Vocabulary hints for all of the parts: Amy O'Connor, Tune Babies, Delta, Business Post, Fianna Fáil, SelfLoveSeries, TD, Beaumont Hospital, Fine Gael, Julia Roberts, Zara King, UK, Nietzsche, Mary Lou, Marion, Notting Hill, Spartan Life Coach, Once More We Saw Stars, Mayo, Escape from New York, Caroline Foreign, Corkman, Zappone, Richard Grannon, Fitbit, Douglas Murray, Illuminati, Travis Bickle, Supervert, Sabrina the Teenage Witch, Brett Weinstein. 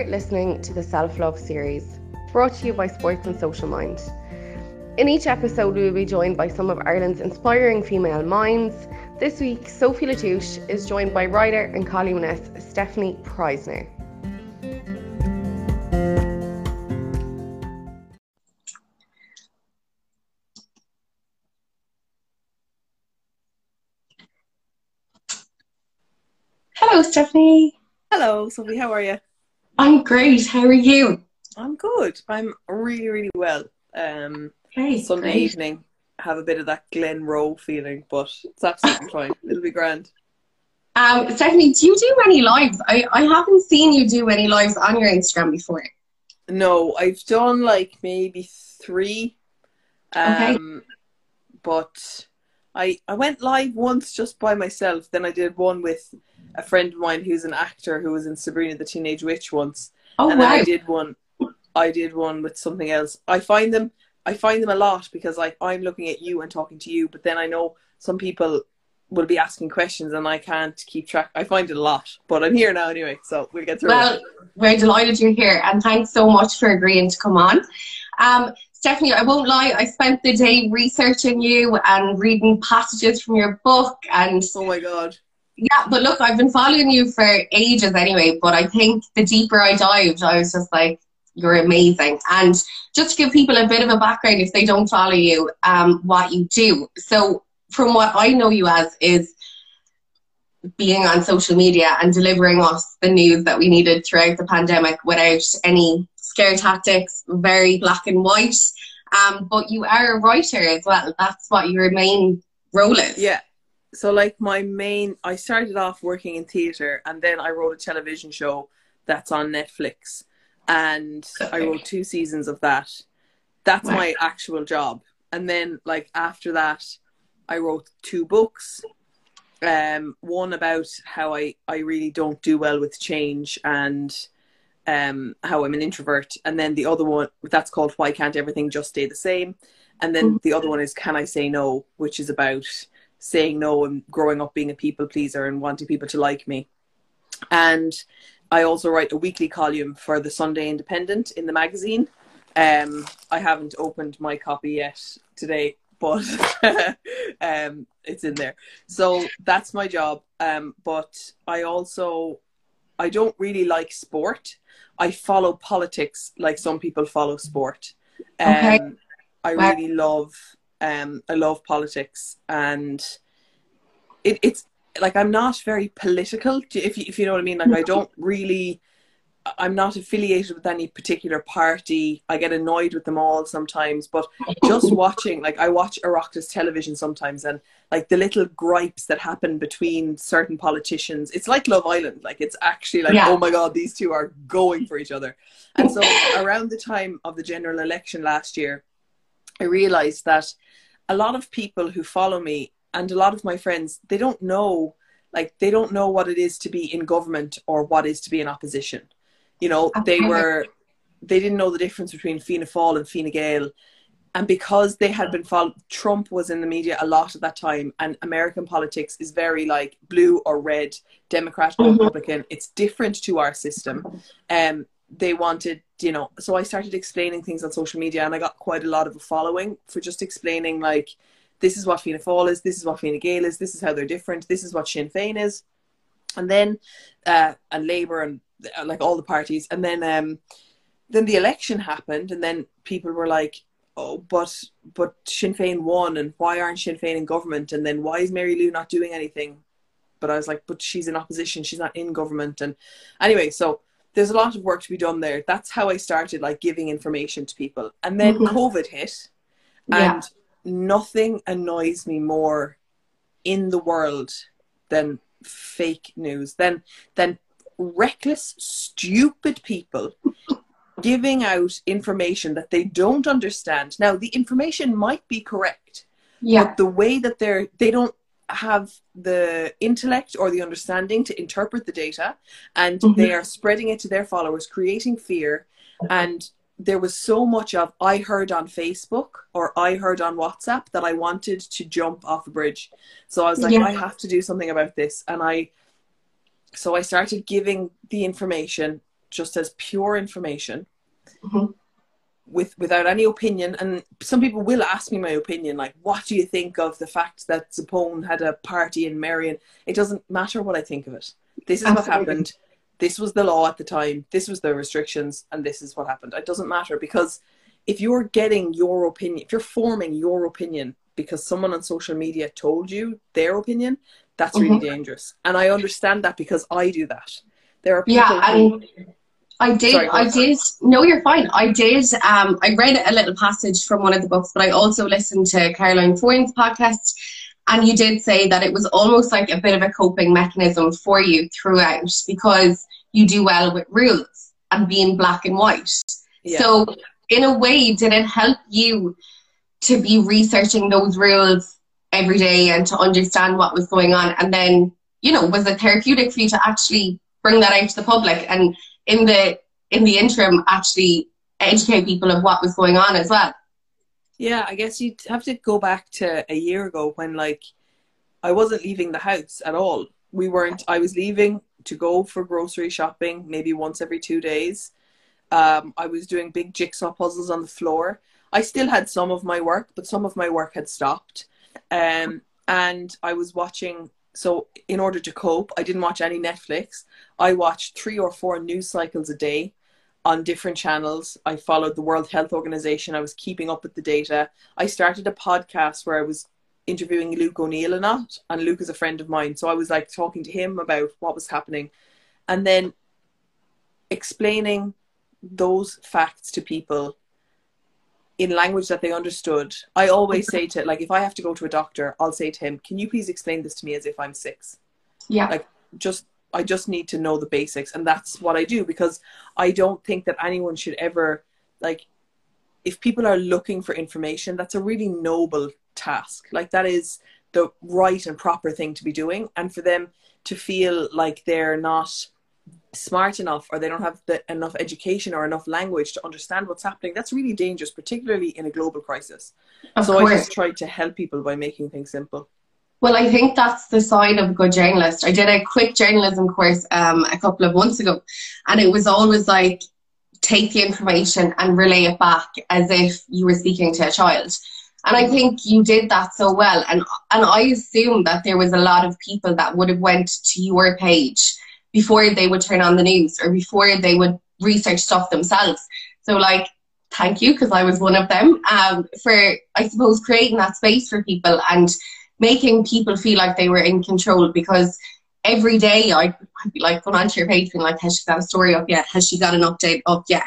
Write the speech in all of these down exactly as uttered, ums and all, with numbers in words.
You're listening to the Self-Love series, brought to you by Sports and Social Mind. In each episode, we will be joined by some of Ireland's inspiring female minds. This week, Sophie Latouche is joined by writer and columnist Stephanie Preissner. Hello, Stephanie. Hello, Sophie. How are you? I'm great. How are you? I'm good. I'm really, really well. Um, hey, Sunday great. evening, have a bit of that Glen Roe feeling, but it's absolutely fine. It'll be grand. Um, Stephanie, do you do any lives? I, I haven't seen you do any lives on your Instagram before. No, I've done like maybe three. Um, okay. But I, I went live once just by myself. Then I did one with a friend of mine who's an actor who was in Sabrina the Teenage Witch once. Oh, and wow. I did one I did one with something else. I find them I find them a lot because like I'm looking at you and talking to you, but then I know some people will be asking questions and I can't keep track. I find it a lot, but I'm here now anyway, so we'll get through well, it. Well, we're delighted you're here and thanks so much for agreeing to come on. Um, Stephanie, I won't lie, I spent the day researching you and reading passages from your book and oh my god. Yeah, but look, I've been following you for ages anyway, but I think the deeper I dived, I was just like, you're amazing. And just to give people a bit of a background, if they don't follow you, um, what you do. So from what I know you as is being on social media and delivering us the news that we needed throughout the pandemic without any scare tactics, very black and white. Um, but you are a writer as well. That's what your main role is. Yeah. So like my main, I started off working in theatre and then I wrote a television show that's on Netflix and okay. I wrote two seasons of that. That's wow. my actual job. And then like after that, I wrote two books. Um, one about how I, I really don't do well with change and um, how I'm an introvert. And then the other one, that's called Why Can't Everything Just Stay the Same? And then mm-hmm. the other one is Can I Say No? Which is about saying no and growing up being a people pleaser and wanting people to like me. And I also write a weekly column for the Sunday Independent in the magazine. Um, I haven't opened my copy yet today, but um, it's in there. So that's my job. Um, but I also, I don't really like sport. I follow politics like some people follow sport. Um, okay. I really love... Um, I love politics and it, it's like I'm not very political, if you, if you know what I mean. Like I don't really, I'm not affiliated with any particular party. I get annoyed with them all sometimes, but just watching, like I watch Oireachtas television sometimes and like the little gripes that happen between certain politicians. It's like Love Island, like it's actually like, yeah. oh my God, these two are going for each other. And so around the time of the general election last year, I realized that a lot of people who follow me and a lot of my friends, they don't know, like they don't know what it is to be in government or what is to be in opposition. You know, they were, they didn't know the difference between Fianna Fáil and Fine Gael. And because they had been followed, Trump was in the media a lot at that time. And American politics is very like blue or red, Democrat or Republican. It's different to our system. Um, they wanted, you know, so I started explaining things on social media and I got quite a lot of a following for just explaining like, this is what Fianna Fáil is, this is what Fine Gael is, this is how they're different, this is what Sinn Féin is. And then, uh, and Labour and uh, like all the parties. And then, um, then the election happened and then people were like, oh, but, but Sinn Féin won and why aren't Sinn Féin in government? And then why is Mary Lou not doing anything? But I was like, but she's in opposition, she's not in government. And anyway, so there's a lot of work to be done there. That's how I started like giving information to people. And then mm-hmm. COVID hit and yeah. nothing annoys me more in the world than fake news, than, than reckless, stupid people giving out information that they don't understand. Now the information might be correct, yeah. but the way that they're, they don't have the intellect or the understanding to interpret the data and mm-hmm. they are spreading it to their followers, creating fear. And there was so much of I heard on Facebook or I heard on WhatsApp that I wanted to jump off a bridge. So I was like, yeah. I have to do something about this. And I, so I started giving the information just as pure information, mm-hmm. with without any opinion. And some people will ask me my opinion, like, what do you think of the fact that Zappone had a party in Marion? It doesn't matter what I think of it. This is Absolutely. What happened. This was the law at the time. This was the restrictions, and this is what happened. It doesn't matter, because if you're getting your opinion, if you're forming your opinion because someone on social media told you their opinion, that's really mm-hmm. dangerous. And I understand that, because I do that. There are people yeah, who... I did, Sorry, I did, no, you're fine. I did, um, I read a little passage from one of the books, but I also listened to Caroline Foreign's podcast, and you did say that it was almost like a bit of a coping mechanism for you throughout, because you do well with rules and being black and white. Yeah. So in a way, did it help you to be researching those rules every day and to understand what was going on? And then, you know, was it therapeutic for you to actually bring that out to the public, and in the in the interim actually educate people of what was going on as well? Yeah, I guess you'd have to go back to a year ago when, like, I wasn't leaving the house at all. We weren't, I was leaving to go for grocery shopping maybe once every two days. Um, I was doing big jigsaw puzzles on the floor. I still had some of my work, but some of my work had stopped. Um, and I was watching, so in order to cope, I didn't watch any Netflix. I watched three or four news cycles a day on different channels. I followed the World Health Organization. I was keeping up with the data. I started a podcast where I was interviewing Luke O'Neill and that, and Luke is a friend of mine. So I was like talking to him about what was happening and then explaining those facts to people in language that they understood. I always say to, like, if I have to go to a doctor, I'll say to him, can you please explain this to me as if I'm six? Yeah. Like, just, I just need to know the basics. And that's what I do, because I don't think that anyone should ever, like, if people are looking for information, that's a really noble task. Like, that is the right and proper thing to be doing. And for them to feel like they're not smart enough, or they don't have the, enough education or enough language to understand what's happening, that's really dangerous, particularly in a global crisis. Of so course. I just try to help people by making things simple. Well, I think that's the sign of a good journalist. I did a quick journalism course um, a couple of months ago, and it was always like, take the information and relay it back as if you were speaking to a child. And I think you did that so well. And, and I assume that there was a lot of people that would have went to your page before they would turn on the news or before they would research stuff themselves. So, like, thank you, because I was one of them, um, for, I suppose, creating that space for people and making people feel like they were in control. Because every day I'd be like going onto your page being like, has she got a story up yet? Has she got an update up yet?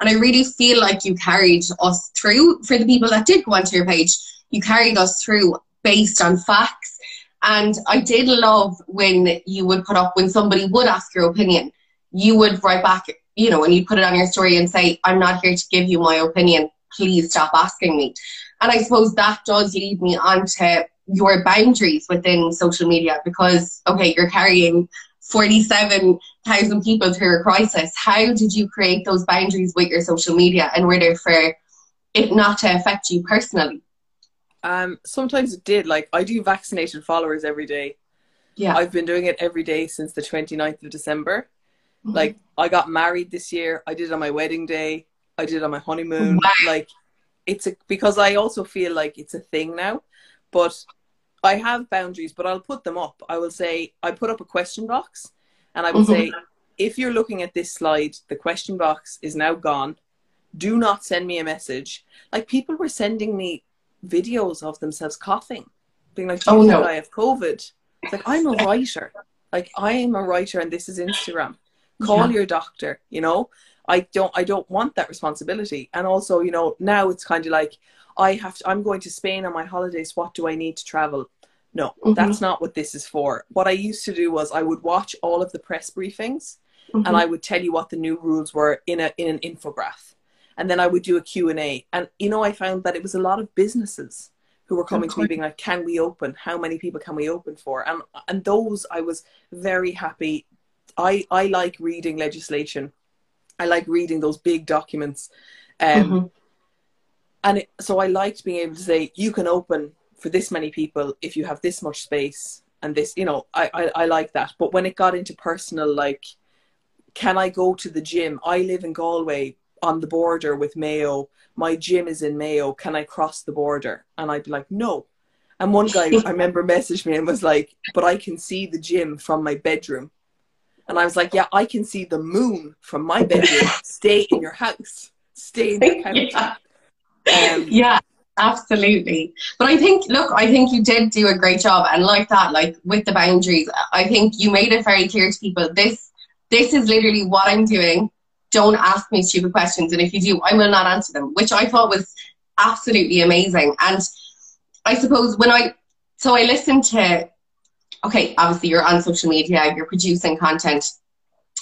And I really feel like you carried us through, for the people that did go onto your page, you carried us through based on facts. And I did love when you would put up, when somebody would ask your opinion, you would write back, you know, and you put it on your story and say, I'm not here to give you my opinion. Please stop asking me. And I suppose that does lead me on to your boundaries within social media, because, okay, you're carrying forty-seven thousand people through a crisis. How did you create those boundaries with your social media in order for it not to affect you personally? Um, sometimes it did. Like, I do vaccinated followers every day. Yeah. I've been doing it every day since the twenty-ninth of December. Mm-hmm. Like, I got married this year. I did it on my wedding day. I did it on my honeymoon. Wow. Like, it's a, because I also feel like it's a thing now, but I have boundaries, but I'll put them up. I will say, I put up a question box and I will mm-hmm. say, if you're looking at this slide, the question box is now gone. Do not send me a message. Like, people were sending me videos of themselves coughing, being like, oh no, I have COVID. It's like, I'm a writer. Like, I am a writer and this is Instagram. Call yeah. your doctor, you know. I don't I don't want that responsibility. And also, you know, now it's kind of like, I have to, I'm going to Spain on my holidays, what do I need to travel? No, mm-hmm. that's not what this is for. What I used to do was I would watch all of the press briefings mm-hmm. and I would tell you what the new rules were in a in an infographic. And then I would do a Q and A. And, you know, I found that it was a lot of businesses who were coming to me being like, can we open? How many people can we open for? And and those, I was very happy. I, I like reading legislation. I like reading those big documents. Um, mm-hmm. And it, so I liked being able to say, you can open for this many people if you have this much space and this, you know, I, I, I like that. But when it got into personal, like, can I go to the gym? I live in Galway on the border with Mayo. My gym is in Mayo. Can I cross the border? And I'd be like, no. And one guy, I remember, messaged me and was like, but I can see the gym from my bedroom. And I was like, yeah, I can see the moon from my bedroom. Stay in your house. Stay in your house. Yeah. Um, yeah, absolutely. But I think, look, I think you did do a great job. And like that, like with the boundaries, I think you made it very clear to people, this, this is literally what I'm doing. Don't ask me stupid questions. And if you do, I will not answer them, which I thought was absolutely amazing. And I suppose when I, so I listened to, okay, obviously you're on social media, you're producing content.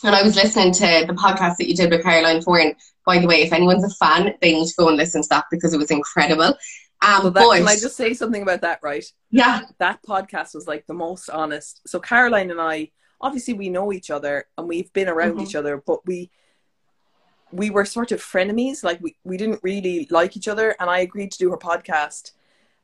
And I was listening to the podcast that you did with Caroline Foreign. By the way, if anyone's a fan, they need to go and listen to that because it was incredible. Um, so that, but, can I just say something about that, right? Yeah. That podcast was like the most honest. So Caroline and I, obviously we know each other and we've been around mm-hmm. each other, but we, we were sort of frenemies. Like we, we didn't really like each other, and I agreed to do her podcast.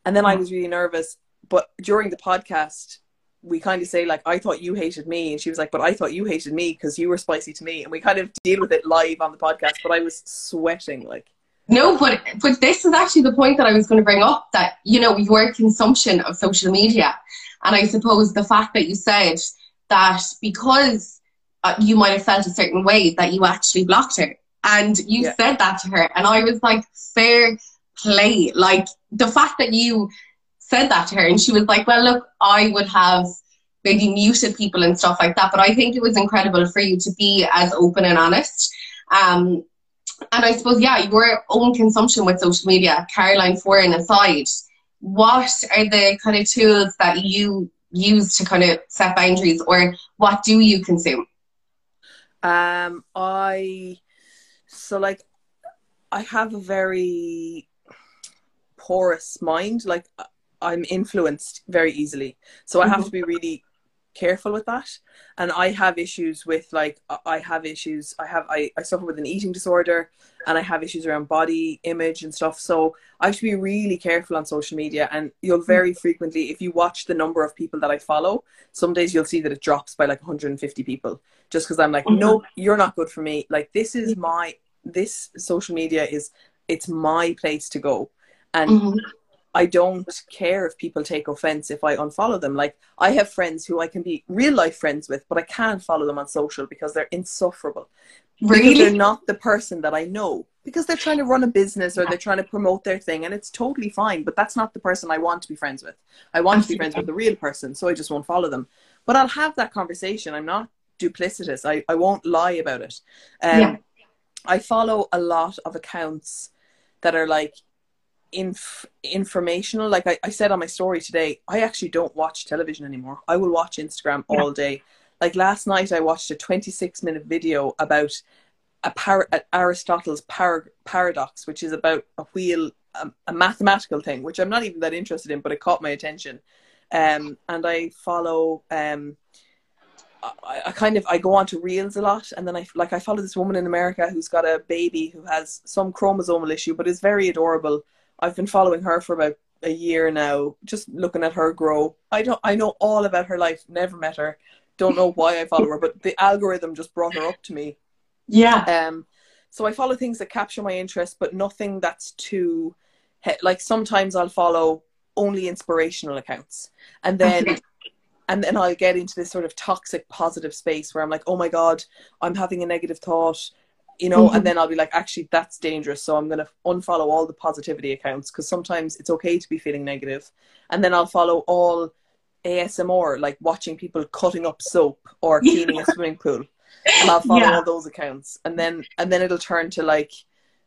And then I was really nervous, but during the podcast, we kind of say like, I thought you hated me. And she was like, but I thought you hated me because you were spicy to me. And we kind of deal with it live on the podcast, but I was sweating like. No, but, but this is actually the point that I was going to bring up, that, you know, your consumption of social media. And I suppose the fact that you said that because uh, you might have felt a certain way that you actually blocked her, and you yeah. said that to her. And I was like, fair play. Like the fact that you said that to her, and she was like, well, look, I would have maybe muted people and stuff like that, but I think it was incredible for you to be as open and honest. Um, and I suppose, yeah, your own consumption with social media, Caroline Foreign aside, what are the kind of tools that you use to kind of set boundaries, or what do you consume? Um, I, so like, I have a very porous mind. Like I'm influenced very easily. So I have to be really careful with that. And I have issues with like, I have issues, I have, I, I suffer with an eating disorder, and I have issues around body image and stuff. So I have to be really careful on social media. And you'll very frequently, if you watch the number of people that I follow, some days you'll see that it drops by like one hundred fifty people, just because I'm like, no, you're not good for me. Like this is my, this social media is, it's my place to go. And mm-hmm. I don't care if people take offense if I unfollow them. Like I have friends who I can be real life friends with, but I can't follow them on social because they're insufferable. Really? Because they're not the person that I know, because they're trying to run a business or they're trying to promote their thing, and it's totally fine, but that's not the person I want to be friends with. I want Absolutely. to be friends with the real person, so I just won't follow them. But I'll have that conversation. I'm not duplicitous. I, I won't lie about it. Um, yeah. I follow a lot of accounts that are like, Inf informational. Like I, I said on my story today, I actually don't watch television anymore. I will watch Instagram yeah. all day. Like last night I watched a twenty-six minute video about a par Aristotle's par paradox, which is about a wheel, um, a mathematical thing, which I'm not even that interested in, but it caught my attention. Um, and I follow, um, I, I kind of, I go on to Reels a lot. And then I, like I follow this woman in America who's got a baby who has some chromosomal issue, but is very adorable. I've been following her for about a year now, just looking at her grow. I don't, I know all about her life, never met her. Don't know why I follow her, but the algorithm just brought her up to me. Yeah. Um, so I follow things that capture my interest, but nothing that's too, like sometimes I'll follow only inspirational accounts. And then, and then I'll get into this sort of toxic positive space where I'm like, oh my God, I'm having a negative thought. You know, mm-hmm. and then I'll be like, actually, that's dangerous. So I'm going to unfollow all the positivity accounts, because sometimes it's okay to be feeling negative. And then I'll follow all A S M R, like watching people cutting up soap or cleaning yeah. a swimming pool. And I'll follow yeah. all those accounts. And then, and then it'll turn to like,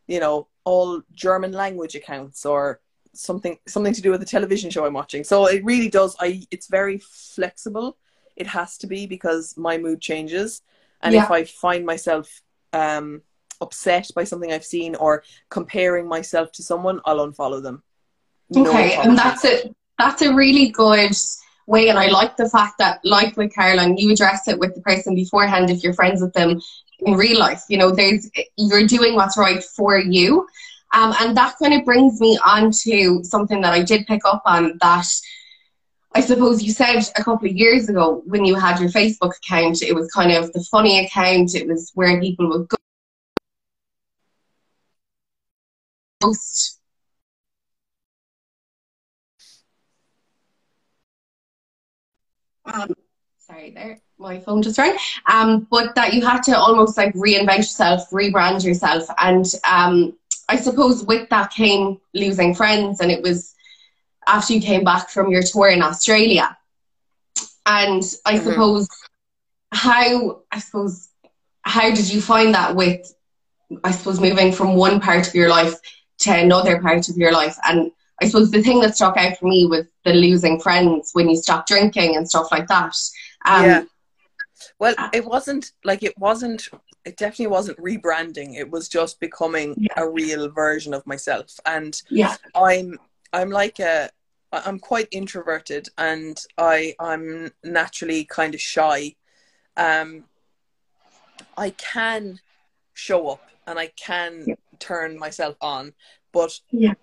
you know, all German language accounts or something, something to do with the television show I'm watching. So it really does. I, it's very flexible. It has to be, because my mood changes. And yeah. if I find myself Um, upset by something I've seen or comparing myself to someone, I'll unfollow them. No okay, and that's a, that's a really good way. And I like the fact that, like with Caroline, you address it with the person beforehand if you're friends with them in real life. You know, there's, you're doing what's right for you. Um, and that kind of brings me on to something that I did pick up on, that I suppose you said a couple of years ago when you had your Facebook account, it was kind of the funny account. It was where people would go. Most um, sorry there, my phone just rang. Um, but that you had to almost like reinvent yourself, rebrand yourself, and um, I suppose with that came losing friends, and it was after you came back from your tour in Australia. And I mm-hmm. suppose how I suppose how did you find that with I suppose moving from one part of your life to another part of your life? And I suppose the thing that struck out for me was the losing friends when you stopped drinking and stuff like that. Um, yeah. Well, it wasn't like it wasn't it definitely wasn't rebranding. It was just becoming yeah. a real version of myself. And yeah. I'm I'm like a I'm quite introverted, and I I'm naturally kind of shy. Um, I can show up and I can yeah. turn myself on, but yeah.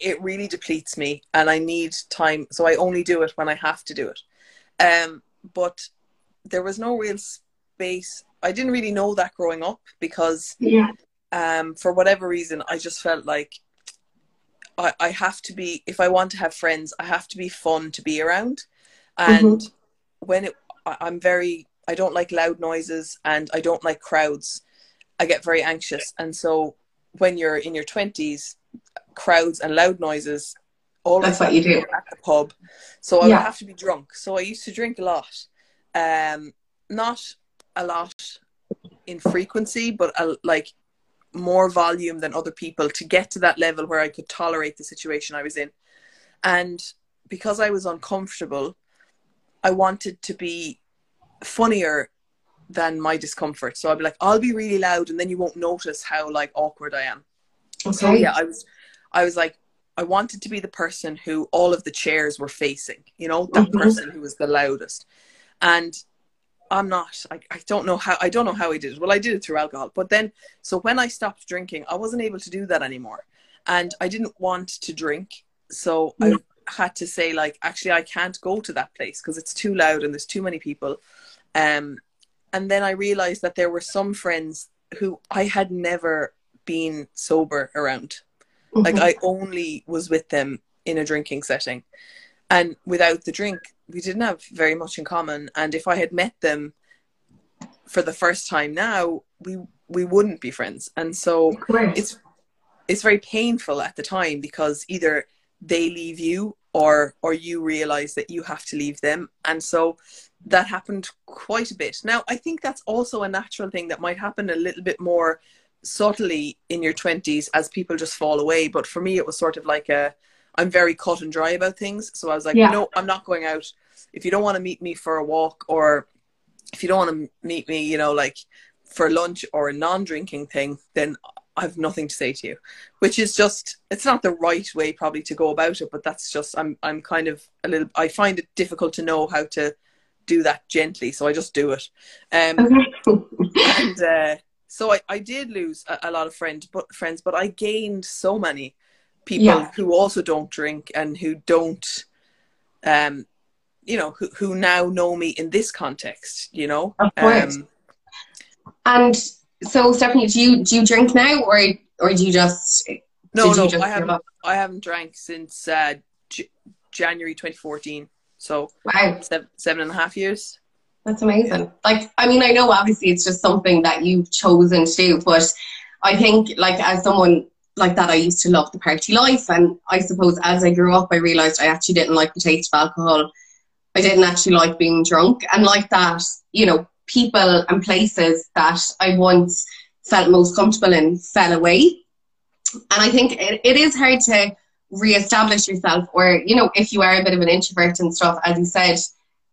it really depletes me, and I need time. So I only do it when I have to do it. Um, but there was no real space. I didn't really know that growing up because yeah. um, for whatever reason, I just felt like I, I have to be, if I want to have friends, I have to be fun to be around. And mm-hmm. when it, I, I'm very, I don't like loud noises and I don't like crowds. I get very anxious. And so when you're in your twenties, crowds and loud noises, all that's what you do at the pub. So I yeah. would have to be drunk. So I used to drink a lot. Um, not a lot in frequency, but a, like more volume than other people to get to that level where I could tolerate the situation I was in. And because I was uncomfortable, I wanted to be funnier than my discomfort. So I'd be like, I'll be really loud and then you won't notice how like awkward I am. Okay. So yeah, I was, I was like, I wanted to be the person who all of the chairs were facing, you know, that mm-hmm. person who was the loudest. And I'm not, I, I don't know how, I don't know how I did it. Well, I did it through alcohol, but then, so when I stopped drinking, I wasn't able to do that anymore. And I didn't want to drink. So yeah. I had to say like, actually, I can't go to that place because it's too loud and there's too many people. Um, and then I realized that there were some friends who I had never been sober around. Mm-hmm. Like I only was with them in a drinking setting, and without the drink, we didn't have very much in common. And if I had met them for the first time now, we, we wouldn't be friends. And so it's, it's very painful at the time because either they leave you or, or you realize that you have to leave them. And so that happened quite a bit. Now, I think that's also a natural thing that might happen a little bit more subtly in your twenties as people just fall away. But for me, it was sort of like a, I'm very cut and dry about things. So I was like, yeah. no, I'm not going out. If you don't want to meet me for a walk, or if you don't want to meet me, you know, like for lunch or a non-drinking thing, then I've nothing to say to you, which is just, it's not the right way probably to go about it, but that's just, I'm, I'm kind of a little, I find it difficult to know how to do that gently. So I just do it. Um, okay. and uh, so I, I did lose a, a lot of friend, but, friends, but I gained so many people yeah. who also don't drink and who don't, um, you know, who, who now know me in this context, you know? Of course. Um, and so Stephanie, do you, do you drink now or, or do you just, no, no, just I haven't, I haven't drank since, uh, J January, twenty fourteen. So wow. seven, seven and a half years. That's amazing. Yeah. Like, I mean, I know obviously it's just something that you've chosen to do, but I think like as someone like that, I used to love the party life. And I suppose as I grew up, I realized I actually didn't like the taste of alcohol. I didn't actually like being drunk. And like that, you know, people and places that I once felt most comfortable in fell away. And I think it, it is hard to reestablish yourself, or, you know, if you are a bit of an introvert and stuff, as you said,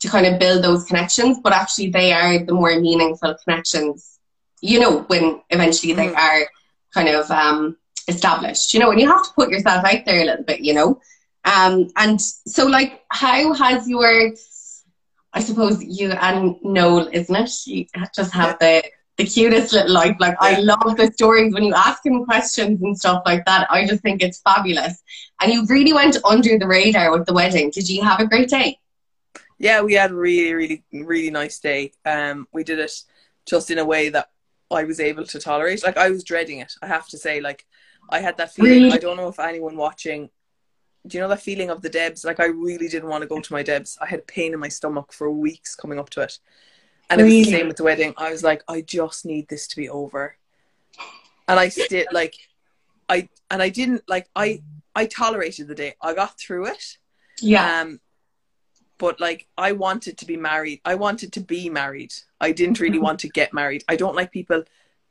to kind of build those connections, but actually they are the more meaningful connections, you know, when eventually mm-hmm. they are kind of, um, established, you know, and you have to put yourself out there a little bit, you know. Um, and so, like, how has your, I suppose you and Noel, isn't it? You just have the, the cutest little life. Like, I love the stories when you ask him questions and stuff like that. I just think it's fabulous. And you really went under the radar with the wedding. Did you have a great day? Yeah, we had a really, really, really nice day. Um, we did it just in a way that I was able to tolerate. Like, I was dreading it, I have to say. Like, I had that feeling, really? I don't know if anyone watching, do you know that feeling of the Debs? Like, I really didn't want to go to my Debs. I had pain in my stomach for weeks coming up to it. And really? It was the same with the wedding. I was like, I just need this to be over. And I still, like, I, and I didn't, like, I, I tolerated the day. I got through it. Yeah. Um, but like, I wanted to be married. I wanted to be married. I didn't really want to get married. I don't like people.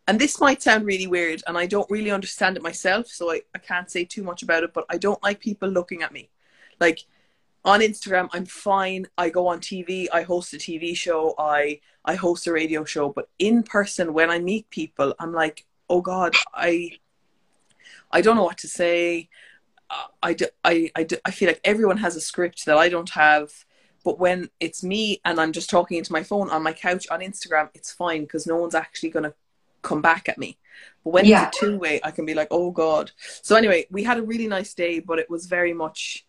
And this might sound really weird, and I don't really understand it myself, so I, I can't say too much about it, but I don't like people looking at me. Like, on Instagram, I'm fine. I go on T V. I host a T V show. I, I host a radio show. But in person, when I meet people, I'm like, oh God, I, I don't know what to say. I, do, I, I, do, I feel like everyone has a script that I don't have. But when it's me and I'm just talking into my phone on my couch on Instagram, it's fine because no one's actually going to come back at me. But when yeah. it's a two-way, I can be like, oh God. So anyway, we had a really nice day, but it was very much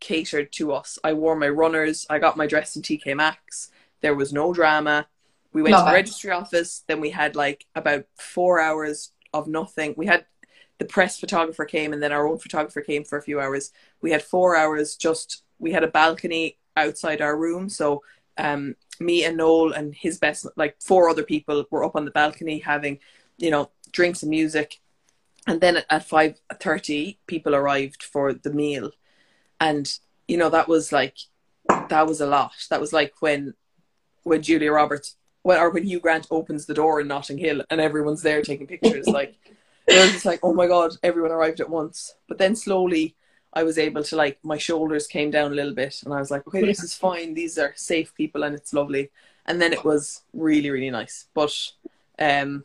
catered to us. I wore my runners. I got my dress in T K Maxx. There was no drama. We went Love to the it. registry office. Then we had like about four hours of nothing. We had the press photographer came, and then our own photographer came for a few hours. We had four hours just, we had a balcony outside our room. So um, me and Noel and his best, like four other people were up on the balcony having, you know, drinks and music. And then at, at five thirty, people arrived for the meal. And, you know, that was like, that was a lot. That was like when, when Julia Roberts, well, or when Hugh Grant opens the door in Notting Hill and everyone's there taking pictures, like, it was just like, oh my God, everyone arrived at once. But then slowly I was able to, like, my shoulders came down a little bit and I was like, okay, this is fine. These are safe people and it's lovely. And then it was really, really nice. But um,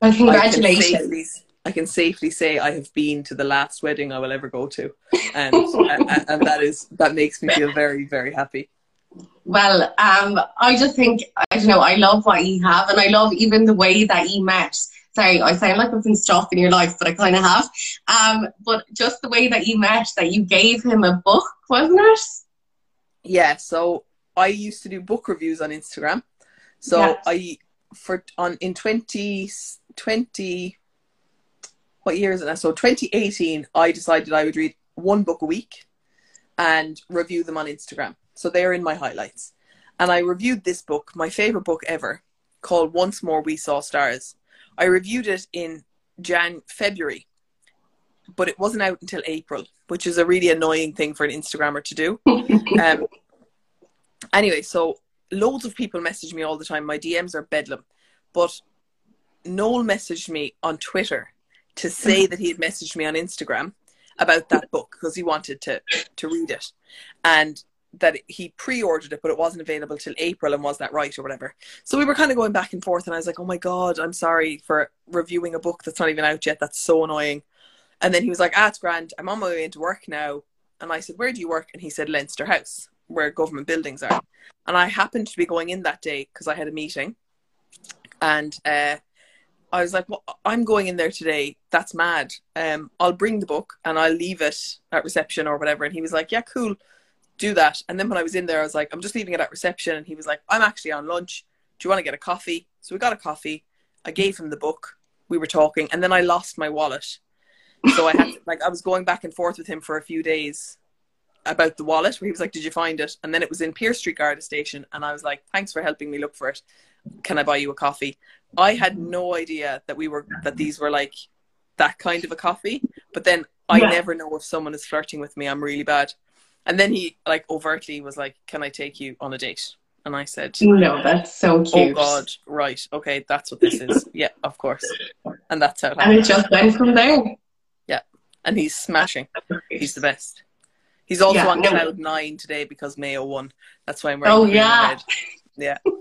well, congratulations. I can, safely, I can safely say I have been to the last wedding I will ever go to. And, and, and that is that makes me feel very, very happy. Well, um, I just think, I don't know, I love what you have. And I love even the way that you met. Sorry, I sound like I've been stopping your life, but I kind of have. Um, but just the way that you met, that you gave him a book, wasn't it? Yeah, so I used to do book reviews on Instagram. So yeah. I, for on in twenty twenty, what year is it now? So twenty eighteen, I decided I would read one book a week and review them on Instagram. So they're in my highlights. And I reviewed this book, my favourite book ever, called Once More We Saw Stars. I reviewed it in Jan, February, but it wasn't out until April, which is a really annoying thing for an Instagrammer to do. um, anyway, so loads of people message me all the time. My D Ms are bedlam. But Noel messaged me on Twitter to say that he had messaged me on Instagram about that book because he wanted to, to read it. And that he pre-ordered it, but it wasn't available till April, and was that right or whatever. So we were kind of going back and forth, and I was like, oh my God, I'm sorry for reviewing a book that's not even out yet. That's so annoying. And then he was like, ah, it's grand. I'm on my way into work now. And I said, where do you work? And he said, Leinster House, where government buildings are. And I happened to be going in that day because I had a meeting. And uh, I was like, well, I'm going in there today. That's mad. Um, I'll bring the book and I'll leave it at reception or whatever. And he was like, yeah, cool. Do that. And then when I was in there, I was like, I'm just leaving it at reception. And he was like, I'm actually on lunch. Do you want to get a coffee? So we got a coffee. I gave him the book. We were talking. And then I lost my wallet. So I had to, like, I was going back and forth with him for a few days about the wallet, where he was like, did you find it? And then it was in Pier Street Garda Station. And I was like, thanks for helping me look for it. Can I buy you a coffee? I had no idea that we were, that these were like that kind of a coffee. But then I yeah. never know if someone is flirting with me. I'm really bad. And then he, like, overtly was like, can I take you on a date? And I said, no, that's so cute. Oh, God, right. Okay, that's what this is. Yeah, of course. And that's how it happened. And it just went from there. Yeah. And he's smashing. He's the best. He's also yeah, on no. cloud nine today because Mayo won. That's why I'm wearing oh, green yeah. and red. Yeah.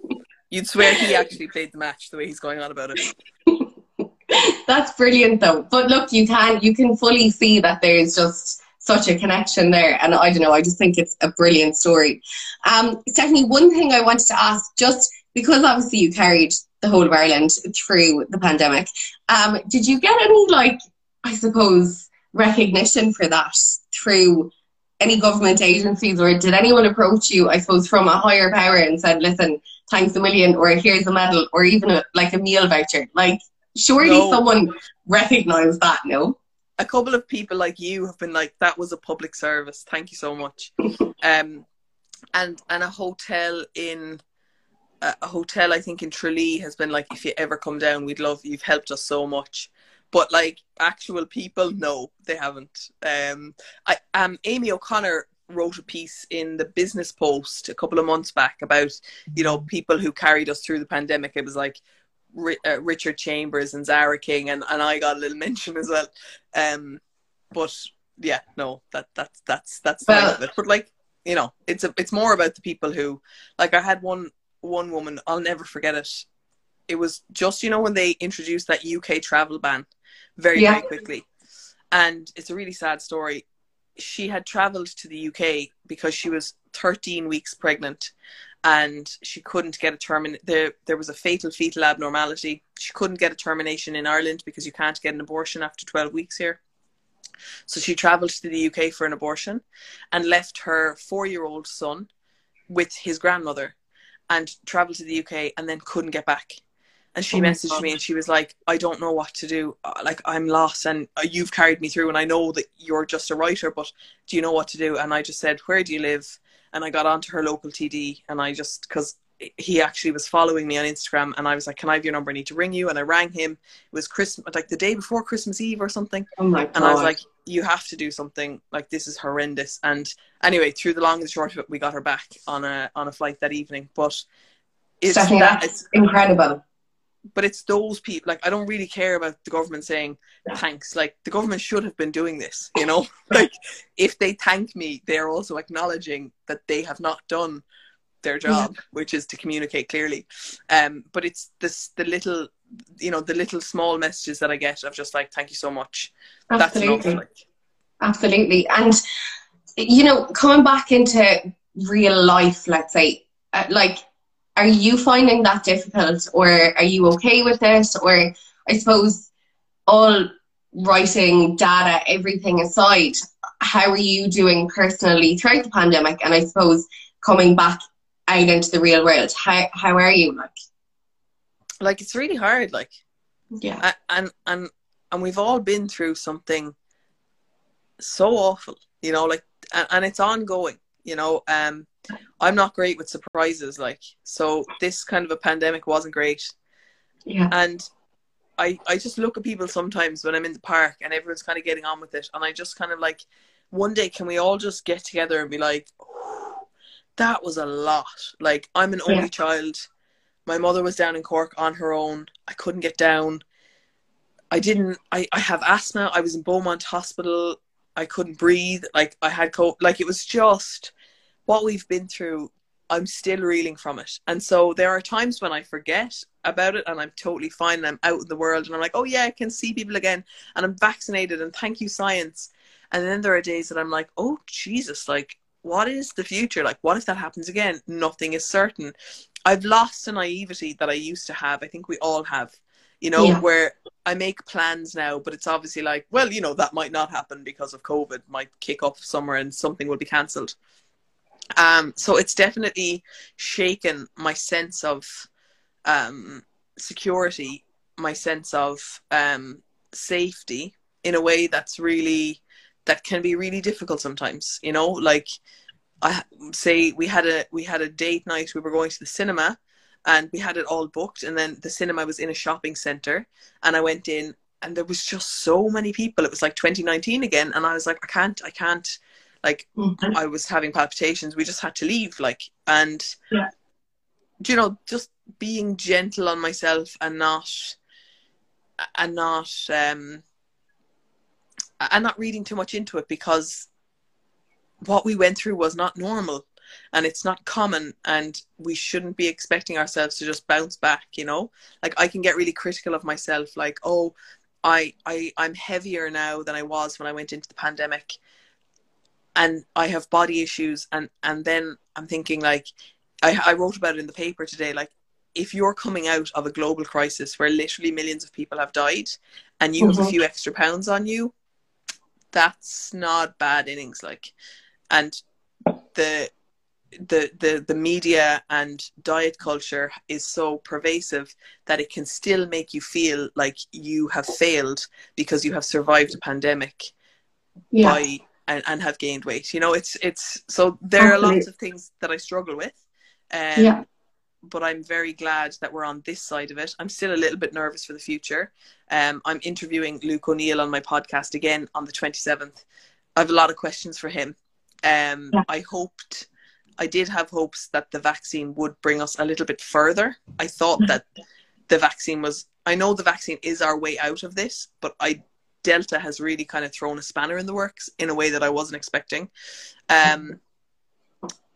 You'd swear he actually played the match the way he's going on about it. That's brilliant, though. But look, you can, you can fully see that there's just such a connection there, and I don't know, I just think it's a brilliant story. Um, Stephanie, one thing I wanted to ask, just because obviously you carried the whole of Ireland through the pandemic, um, did you get any, like, I suppose, recognition for that through any government agencies, or did anyone approach you, I suppose, from a higher power and said, listen, thanks a million, or here's a medal, or even a, like a meal voucher? Like, surely no. someone recognised that, no? A couple of people like you have been like, that was a public service, thank you so much. um, and and a hotel in, uh, a hotel I think in Tralee has been like, if you ever come down, we'd love, you've helped us so much. But like actual people, no, they haven't. Um, I, um, Amy O'Connor wrote a piece in the Business Post a couple of months back about, you know, people who carried us through the pandemic. It was like uh, Richard Chambers and Zara King, and, and I got a little mention as well. Um, but yeah, no, that that's that's that's well, not it. But like, you know, it's a, it's more about the people who, like, I had one one woman, I'll never forget it. It was just, you know, when they introduced that U K travel ban. Very, yeah. very quickly. And it's a really sad story. She had travelled to the U K because she was thirteen weeks pregnant and she couldn't get a term. There, there was a fatal fetal abnormality. She couldn't get a termination in Ireland because you can't get an abortion after twelve weeks here. So she travelled to the U K for an abortion and left her four-year-old son with his grandmother and travelled to the U K and then couldn't get back. And she oh messaged me and she was like, I don't know what to do. Like, I'm lost and you've carried me through and I know that you're just a writer, but do you know what to do? And I just said, where do you live? And I got onto her local T D and I just, because he actually was following me on Instagram and I was like, can I have your number? I need to ring you. And I rang him. It was Christmas, like the day before Christmas Eve or something. Oh my God. And I was like, you have to do something, like this is horrendous. And anyway, through the long and short of it, we got her back on a, on a flight that evening. But it's, Stephanie, that, that's it's incredible. But it's those people, like, I don't really care about the government saying thanks. Like, the government should have been doing this, you know? Like, if they thank me, they're also acknowledging that they have not done their job, yeah. which is to communicate clearly. Um, but it's this, the little, you know, the little small messages that I get of just like, thank you so much. Absolutely. That's enough, like. Absolutely. And, you know, coming back into real life, let's say, uh, like, are you finding that difficult, or are you okay with it? Or I suppose, all writing, data, everything aside, how are you doing personally throughout the pandemic? And I suppose coming back out into the real world, how, how are you? Like, like it's really hard. Like, yeah. And, and, and we've all been through something so awful, you know, like, and, and it's ongoing, you know, um, I'm not great with surprises, like, so this kind of a pandemic wasn't great. Yeah. And I, I just look at people sometimes when I'm in the park and everyone's kind of getting on with it. And I just kind of like, one day, can we all just get together and be like, oh, that was a lot. Like, I'm an only yeah. child. My mother was down in Cork on her own. I couldn't get down. I didn't, I, I have asthma. I was in Beaumont Hospital. I couldn't breathe. Like, I had COVID. Like, it was just... what we've been through, I'm still reeling from it. And so there are times when I forget about it and I'm totally fine and I'm out in the world and I'm like, oh yeah, I can see people again and I'm vaccinated and thank you, science. And then there are days that I'm like, oh Jesus, like, what is the future? Like, what if that happens again? Nothing is certain. I've lost the naivety that I used to have. I think we all have, you know, yeah. where I make plans now, but it's obviously like, well, you know, that might not happen because of COVID, might kick off somewhere and something will be cancelled. Um, so it's definitely shaken my sense of um, security, my sense of um, safety in a way that's really, that can be really difficult sometimes, you know, like I say we had a, we had a date night, we were going to the cinema and we had it all booked. And then the cinema was in a shopping center and I went in and there was just so many people. It was like twenty nineteen again. And I was like, I can't, I can't. Like, mm-hmm. I was having palpitations. We just had to leave. Like, and, yeah. you know, just being gentle on myself and not, and not, um, and not reading too much into it, because what we went through was not normal and it's not common and we shouldn't be expecting ourselves to just bounce back, you know? Like, I can get really critical of myself. Like, oh, I, I, I'm heavier now than I was when I went into the pandemic. And I have body issues. And, and then I'm thinking, like, I, I wrote about it in the paper today, like, if you're coming out of a global crisis where literally millions of people have died and you mm-hmm. have a few extra pounds on you, that's not bad innings. Like, and the the the the media and diet culture is so pervasive that it can still make you feel like you have failed because you have survived a pandemic, yeah, by and, and have gained weight, you know. It's it's so there Absolutely. Are lots of things that I struggle with, um, yeah, but I'm very glad that we're on this side of it. I'm still a little bit nervous for the future. um I'm interviewing Luke O'Neill on my podcast again on the twenty-seventh. I have a lot of questions for him. um yeah. I hoped I did have hopes that the vaccine would bring us a little bit further. I thought that the vaccine was, I know the vaccine is our way out of this, but I, Delta has really kind of thrown a spanner in the works in a way that I wasn't expecting. Um,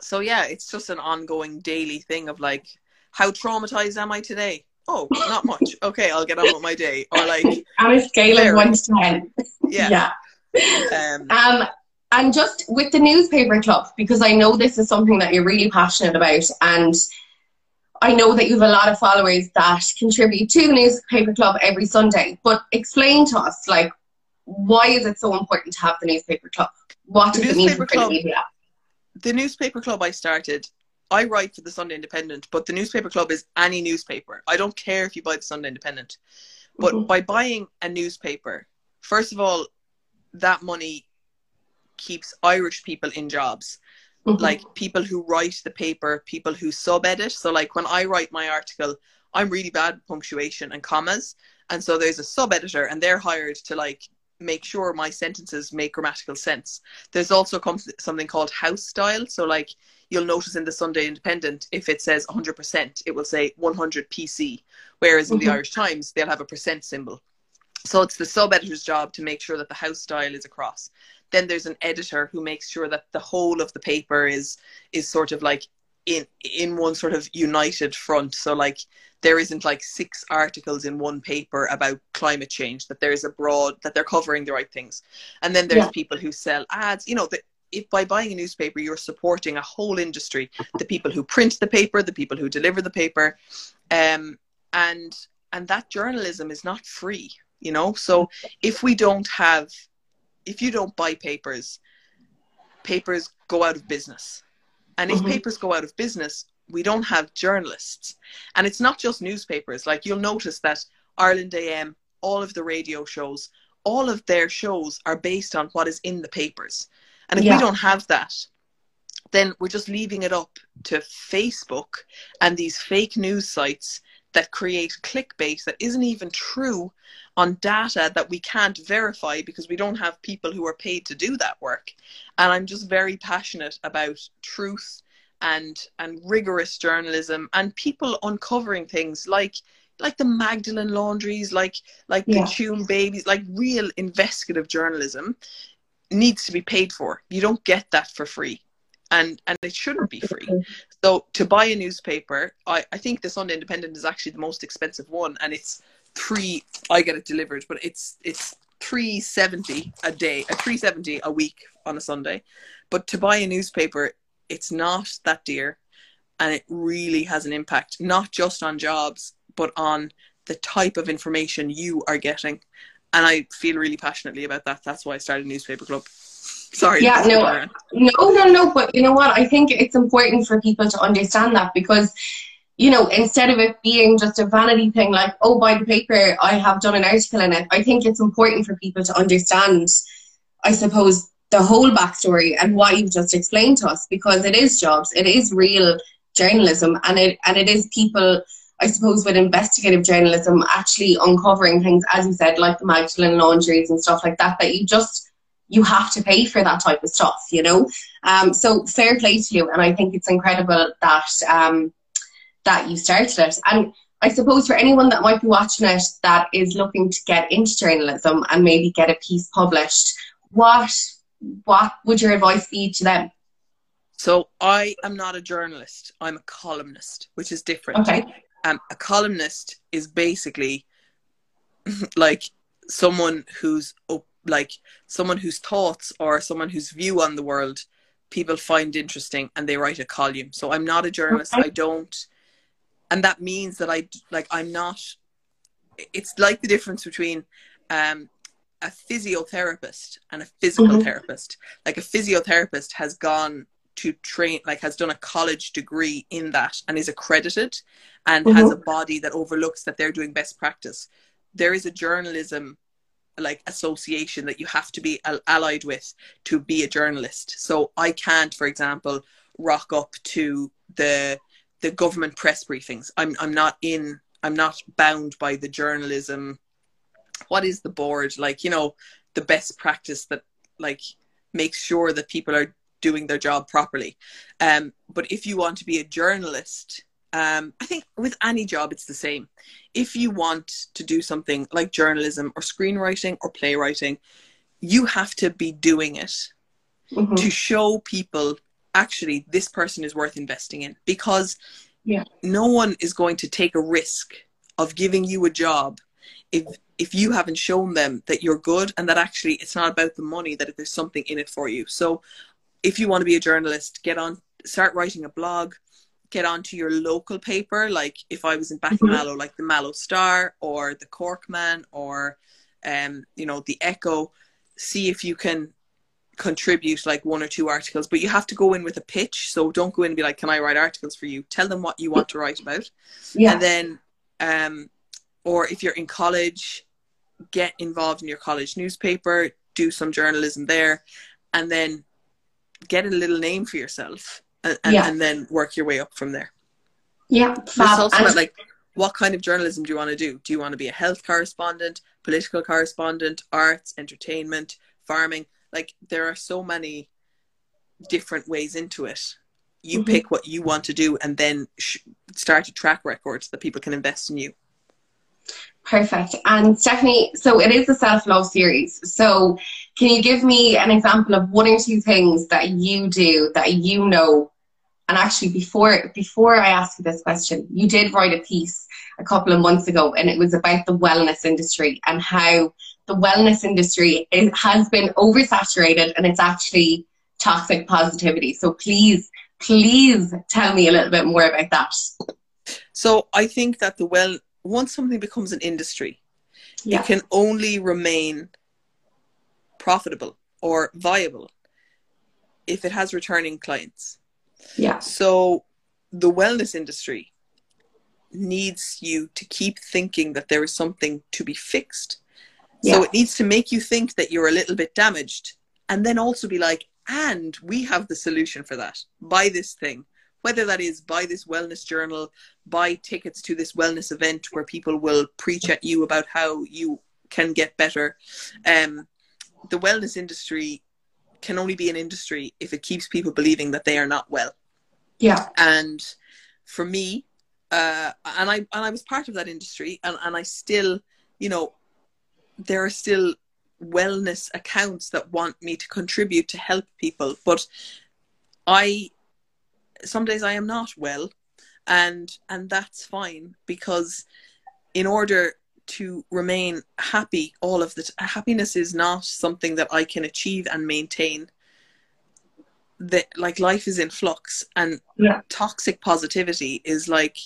so yeah, it's just an ongoing daily thing of like, how traumatized am I today? Oh, not much. Okay, I'll get on with my day. Or like, on a scale of one to ten. Yeah. yeah. Um, um And just with the newspaper club, because I know this is something that you're really passionate about, and I know that you have a lot of followers that contribute to the newspaper club every Sunday, but explain to us, like, why is it so important to have the newspaper club? What does it mean for the media? The newspaper club I started, I write for the Sunday Independent, but the newspaper club is any newspaper. I don't care if you buy the Sunday Independent. But mm-hmm. by buying a newspaper, first of all, that money keeps Irish people in jobs, mm-hmm. like people who write the paper, people who sub edit. So like when I write my article, I'm really bad at punctuation and commas, and so there's a sub editor and they're hired to like make sure my sentences make grammatical sense. There's also comes something called house style. So like you'll notice in the Sunday Independent, if it says one hundred percent, it will say one hundred P C, whereas mm-hmm. in the Irish Times they'll have a percent symbol. So it's the sub editor's job to make sure that the house style is across. Then there's an editor who makes sure that the whole of the paper is is sort of like in in one sort of united front. So like there isn't like six articles in one paper about climate change, that there is a broad, that they're covering the right things. And then there's yeah. people who sell ads. You know, the, if by buying a newspaper, you're supporting a whole industry, the people who print the paper, the people who deliver the paper. Um, and and that journalism is not free, you know. So if we don't have... if you don't buy papers, papers go out of business. And if mm-hmm. papers go out of business, we don't have journalists. And it's not just newspapers. Like you'll notice that Ireland A M, all of the radio shows, all of their shows are based on what is in the papers. And if yeah. we don't have that, then we're just leaving it up to Facebook and these fake news sites that create clickbait that isn't even true on data that we can't verify because we don't have people who are paid to do that work. And I'm just very passionate about truth and and rigorous journalism and people uncovering things like like the Magdalene laundries, like like yeah. the Tune babies, like real investigative journalism needs to be paid for. You don't get that for free. And, and it shouldn't be free. So to buy a newspaper, I, I think the Sunday Independent is actually the most expensive one, and it's three. I get it delivered, but it's it's three seventy a day, a three seventy a week on a Sunday. But to buy a newspaper, it's not that dear, and it really has an impact not just on jobs, but on the type of information you are getting. And I feel really passionately about that. That's why I started a newspaper club. Sorry. Yeah, no, no, no, no. But you know what? I think it's important for people to understand that, because, you know, instead of it being just a vanity thing, like, oh, buy the paper, I have done an article in it. I think it's important for people to understand, I suppose, the whole backstory and what you've just explained to us, because it is jobs. It is real journalism, and it and it is people, I suppose, with investigative journalism actually uncovering things, as you said, like the Magdalene laundries and stuff like that, that you just... you have to pay for that type of stuff, you know. Um, so fair play to you, and I think it's incredible that um, that you started it. And I suppose for anyone that might be watching it that is looking to get into journalism and maybe get a piece published, what what would your advice be to them? So I am not a journalist; I'm a columnist, which is different. Okay, um, a columnist is basically like someone who's up. like someone whose thoughts or someone whose view on the world people find interesting and they write a column. So I'm not a journalist. Okay. I don't. And that means that I, like, I'm not, it's like the difference between um, a physiotherapist and a physical mm-hmm. therapist. Like a physiotherapist has gone to train, like has done a college degree in that and is accredited and mm-hmm. has a body that overlooks that they're doing best practice. There is a journalism like association that you have to be allied with to be a journalist. So I can't, for example, rock up to the the government press briefings. I'm I'm not in, I'm not bound by the journalism. What is the board? Like, you know, the best practice that like makes sure that people are doing their job properly. Um, but if you want to be a journalist, um, I think with any job, it's the same. If you want to do something like journalism or screenwriting or playwriting, you have to be doing it mm-hmm. to show people, actually, this person is worth investing in, because yeah. no one is going to take a risk of giving you a job if if you haven't shown them that you're good and that actually it's not about the money, that if there's something in it for you. So if you want to be a journalist, get on, start writing a blog, get onto your local paper. Like if I was in Ballinmallow, mm-hmm. like the Mallow Star or the Corkman or, um, you know, the Echo, see if you can contribute like one or two articles, but you have to go in with a pitch. So don't go in and be like, can I write articles for you? Tell them what you want to write about. Yeah. And then, um, or if you're in college, get involved in your college newspaper, do some journalism there, and then get a little name for yourself and, and, yeah. and then work your way up from there. Yeah. It's also about, like, what kind of journalism do you want to do? Do you want to be a health correspondent, political correspondent, arts, entertainment, farming? Like there are so many different ways into it. You mm-hmm. pick what you want to do and then sh start a track record so that people can invest in you. Perfect. And Stephanie, so it is a self-love series. So can you give me an example of one or two things that you do that you know? And actually before, before I ask you this question, you did write a piece a couple of months ago and it was about the wellness industry and how the wellness industry is, has been oversaturated and it's actually toxic positivity. So please, please tell me a little bit more about that. So I think that the well, once something becomes an industry, yeah. it can only remain profitable or viable if it has returning clients. Yeah. So the wellness industry needs you to keep thinking that there is something to be fixed. Yeah. So it needs to make you think that you're a little bit damaged and then also be like, and we have the solution for that. Buy this thing, whether that is buy this wellness journal, buy tickets to this wellness event where people will preach at you about how you can get better. Um, the wellness industry can only be an industry if it keeps people believing that they are not well. Yeah. And for me, uh, and I, and I was part of that industry and, and I still, you know, there are still wellness accounts that want me to contribute to help people, but I some days I am not well, and and that's fine, because in order to remain happy all of the t happiness is not something that I can achieve and maintain. That like life is in flux, and yeah. toxic positivity is like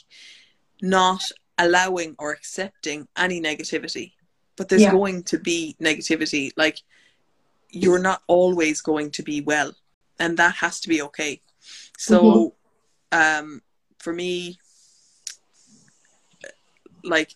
not allowing or accepting any negativity. But there's yeah. going to be negativity. Like you're not always going to be well, and that has to be okay. So mm-hmm. um, for me, like,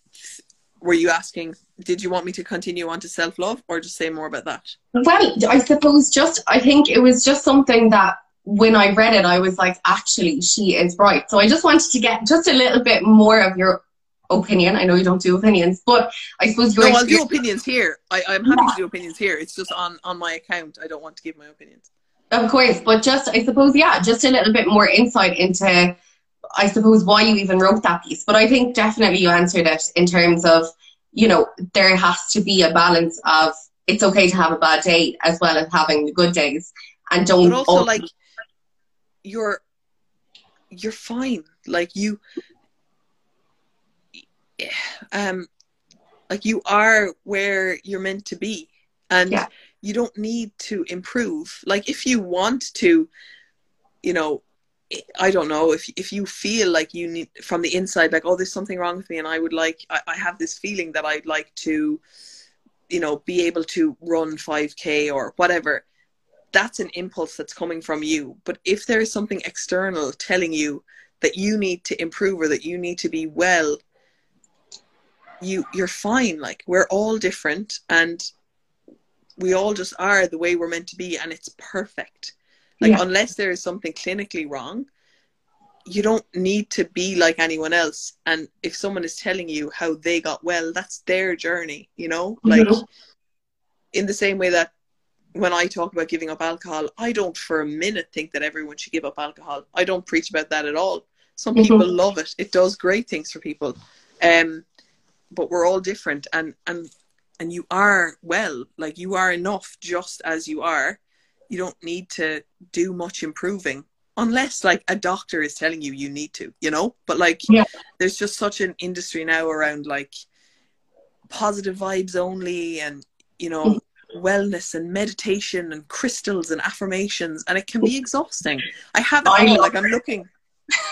were you asking, did you want me to continue on to self-love or just say more about that? Well, I suppose just, I think it was just something that when I read it, I was like, actually, she is right. So I just wanted to get just a little bit more of your opinion. I know you don't do opinions, but I suppose you're... No, I'll do opinions here. I, I'm happy yeah. to do opinions here. It's just on, on my account. I don't want to give my opinions. Of course, but just, I suppose, yeah, just a little bit more insight into, I suppose, why you even wrote that piece. But I think definitely you answered it in terms of, you know, there has to be a balance of it's okay to have a bad day as well as having the good days. And don't... But also, like, you're, you're fine. Like, you... Um, like you are where you're meant to be, and yeah. you don't need to improve. Like if you want to, you know, I don't know if, if you feel like you need from the inside, like, oh, there's something wrong with me. And I would like, I, I have this feeling that I'd like to you know, be able to run five K or whatever, that's an impulse that's coming from you. But if there is something external telling you that you need to improve or that you need to be well, you, you're fine. Like, we're all different and we all just are the way we're meant to be, and it's perfect. Like, yeah. Unless there is something clinically wrong, you don't need to be like anyone else. And if someone is telling you how they got well, that's their journey, you know? Like, no. In the same way that when I talk about giving up alcohol, I don't for a minute think that everyone should give up alcohol. I don't preach about that at all. Some mm-hmm. people love it. It does great things for people. Um, but we're all different, and, and, and you are well, like, you are enough just as you are. You don't need to do much improving unless, like, a doctor is telling you you need to, you know? But, like, yeah. There's just such an industry now around, like, positive vibes only and, you know, mm-hmm. wellness and meditation and crystals and affirmations, and it can be exhausting. I have it all, like, I'm looking,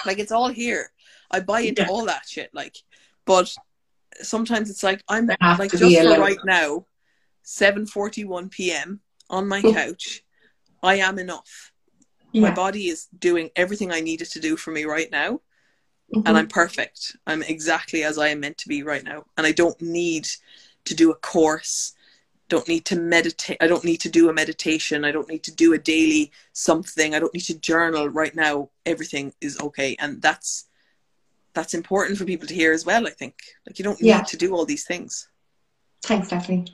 like, it's all here. I buy into yeah. all that shit, like, but sometimes it's like, I'm like, just for right now, seven forty-one p m on my couch, I am enough. Yeah. My body is doing everything I need it to do for me right now, mm-hmm. and I'm perfect. I'm exactly as I am meant to be right now, and I don't need to do a course. Don't need to meditate. I don't need to do a meditation. I don't need to do a daily something. I don't need to journal right now. Everything is okay. And that's, that's important for people to hear as well, I think. Like, you don't yeah. need to do all these things. Thanks, Stephanie.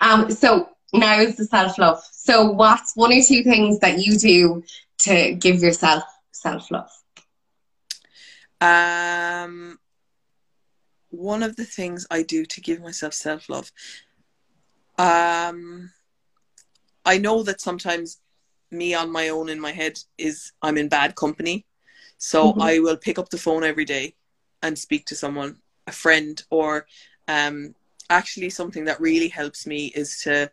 Um, so now is the self-love. So what's one or two things that you do to give yourself self-love? Um, one of the things I do to give myself self-love, Um, I know that sometimes me on my own in my head is I'm in bad company. So mm-hmm. I will pick up the phone every day and speak to someone, a friend, or um, actually something that really helps me is to,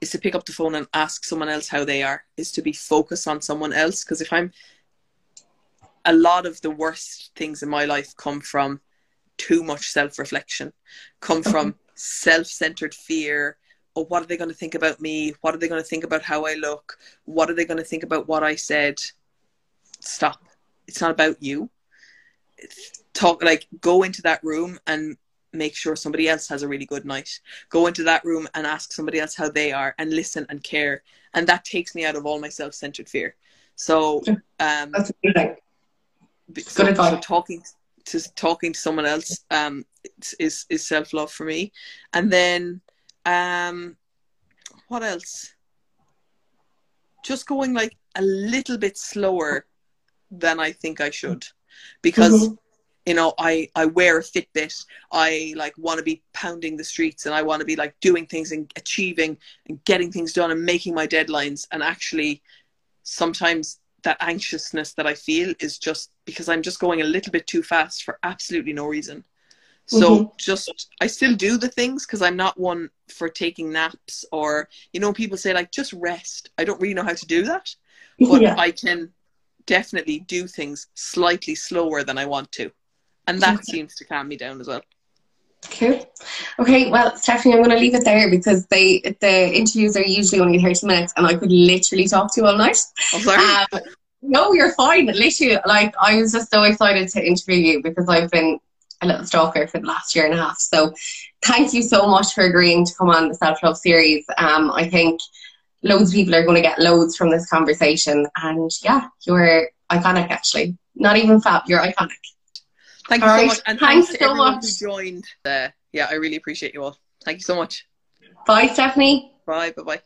is to pick up the phone and ask someone else how they are, is to be focused on someone else. Because if I'm, a lot of the worst things in my life come from too much self-reflection, come mm-hmm. from self-centered fear. Oh, what are they going to think about me? What are they going to think about how I look? What are they going to think about what I said? Stop. It's not about you. Talk, like, go into that room and make sure somebody else has a really good night. Go into that room and ask somebody else how they are, and listen and care. And that takes me out of all my self-centered fear. So um that's a good thing. Good advice. Talking to talking to someone else um is is self-love for me. And then um what else? Just going, like, a little bit slower than I think I should, because mm-hmm. you know, I I wear a Fitbit. I, like, want to be pounding the streets, and I want to be, like, doing things and achieving and getting things done and making my deadlines. And actually sometimes that anxiousness that I feel is just because I'm just going a little bit too fast for absolutely no reason. So mm-hmm. just, I still do the things, because I'm not one for taking naps, or, you know, people say, like, just rest. I don't really know how to do that, but yeah. I can definitely do things slightly slower than I want to. And that okay. seems to calm me down as well. Cool. Okay, well, Stephanie, I'm going to leave it there, because they, the interviews are usually only thirty minutes and I could literally talk to you all night. I'm sorry. Um, no, you're fine. Literally, like, I was just so excited to interview you, because I've been a little stalker for the last year and a half. So thank you so much for agreeing to come on the Self-Love series. Um, I think loads of people are going to get loads from this conversation. And yeah, you're iconic, actually. Not even fab, you're iconic. Thank all you so right. much. And thanks, thanks to so everyone much. who joined there. Yeah, I really appreciate you all. Thank you so much. Bye, Stephanie. Bye, bye-bye.